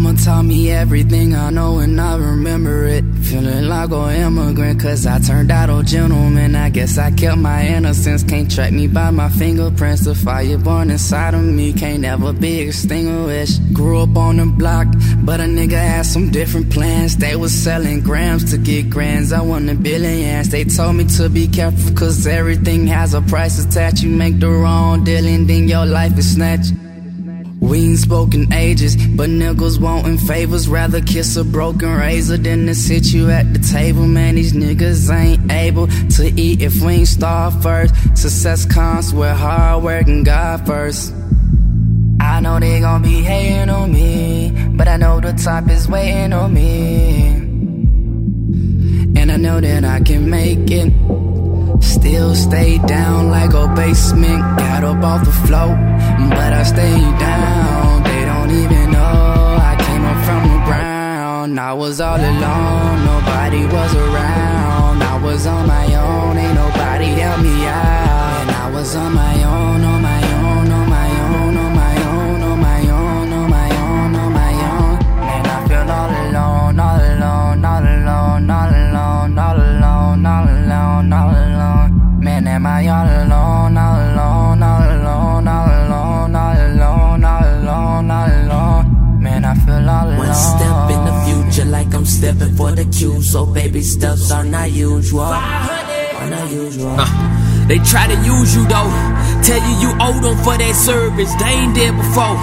Mama taught me everything I know and I remember it. Feeling like an immigrant cause I turned out a gentleman. I guess I kept my innocence, can't track me by my fingerprints. The fire born inside of me can't ever be extinguished. Grew up on the block, but a nigga had some different plans. They was selling grams to get grands, I wanted billions. They told me to be careful cause everything has a price attached. You make the wrong deal and then your life is snatched. We ain't spoken ages, but niggas wantin' favors. Rather kiss a broken razor than to sit you at the table. Man, these niggas ain't able to eat if we ain't starve first. Success comes with hard work and God first. I know they gon' be hating on me, but I know the top is waiting on me. And I know that I can make it. Still stay down like a basement. Got up off the floor, but I stayed down. They don't even know I came up from the ground. I was all alone, nobody was around. I was on my own, ain't nobody helped me out. And I was on my own, on my own, on my own, on my own, on my own, on my own, on my own. And I feel all alone, all alone, all alone, all alone, all alone, all alone, all alone. Man, am I all alone, all alone, all alone, all alone, all alone, all alone, all alone? Man, I feel all alone. One step in the future like I'm stepping for the queue. So baby steps are not usual, are not usual. They try to use you though, tell you you owe them for that service. They ain't there before,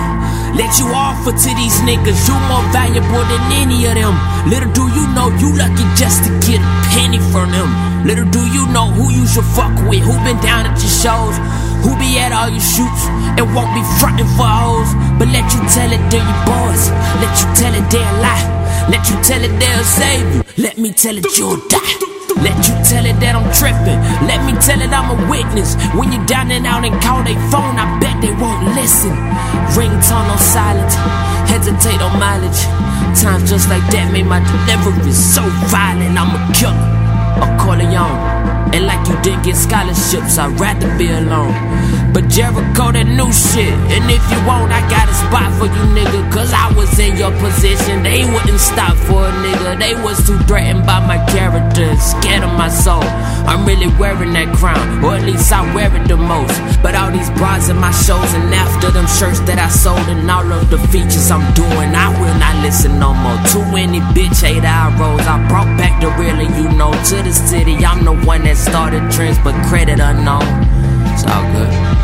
let you offer to these niggas. You more valuable than any of them. Little do you know you lucky just to get a penny from them. Little do you know who you should fuck with, who been down at your shows, who be at all your shoots, and won't be frontin' for hoes. But let you tell it to your boys, let you tell it they'll lie, let you tell it they'll save you, let me tell it you'll die. Let you tell it that I'm trippin', let me tell it I'm a witness. When you down and out and call they phone, I bet they won't listen. Ringtone on silent, hesitate on mileage. Times just like that made my delivery so violent. I'm a killer, a Corleone, and like you didn't get scholarships, I'd rather be alone. But Jericho, that new shit, and if you won't, I got a spot for you, nigga. Cause I was in your position, they wouldn't stop for a nigga. They was too threatened by my character, scared of my soul. I'm really wearing that crown, or at least I wear it the most. But all these bras in my shows, and after them shirts that I sold, and all of the features I'm doing, I will not listen no more. Too many bitch hate I rose, I brought back the real, and you know, to the city. I'm the one that started trends, but credit unknown. It's all good.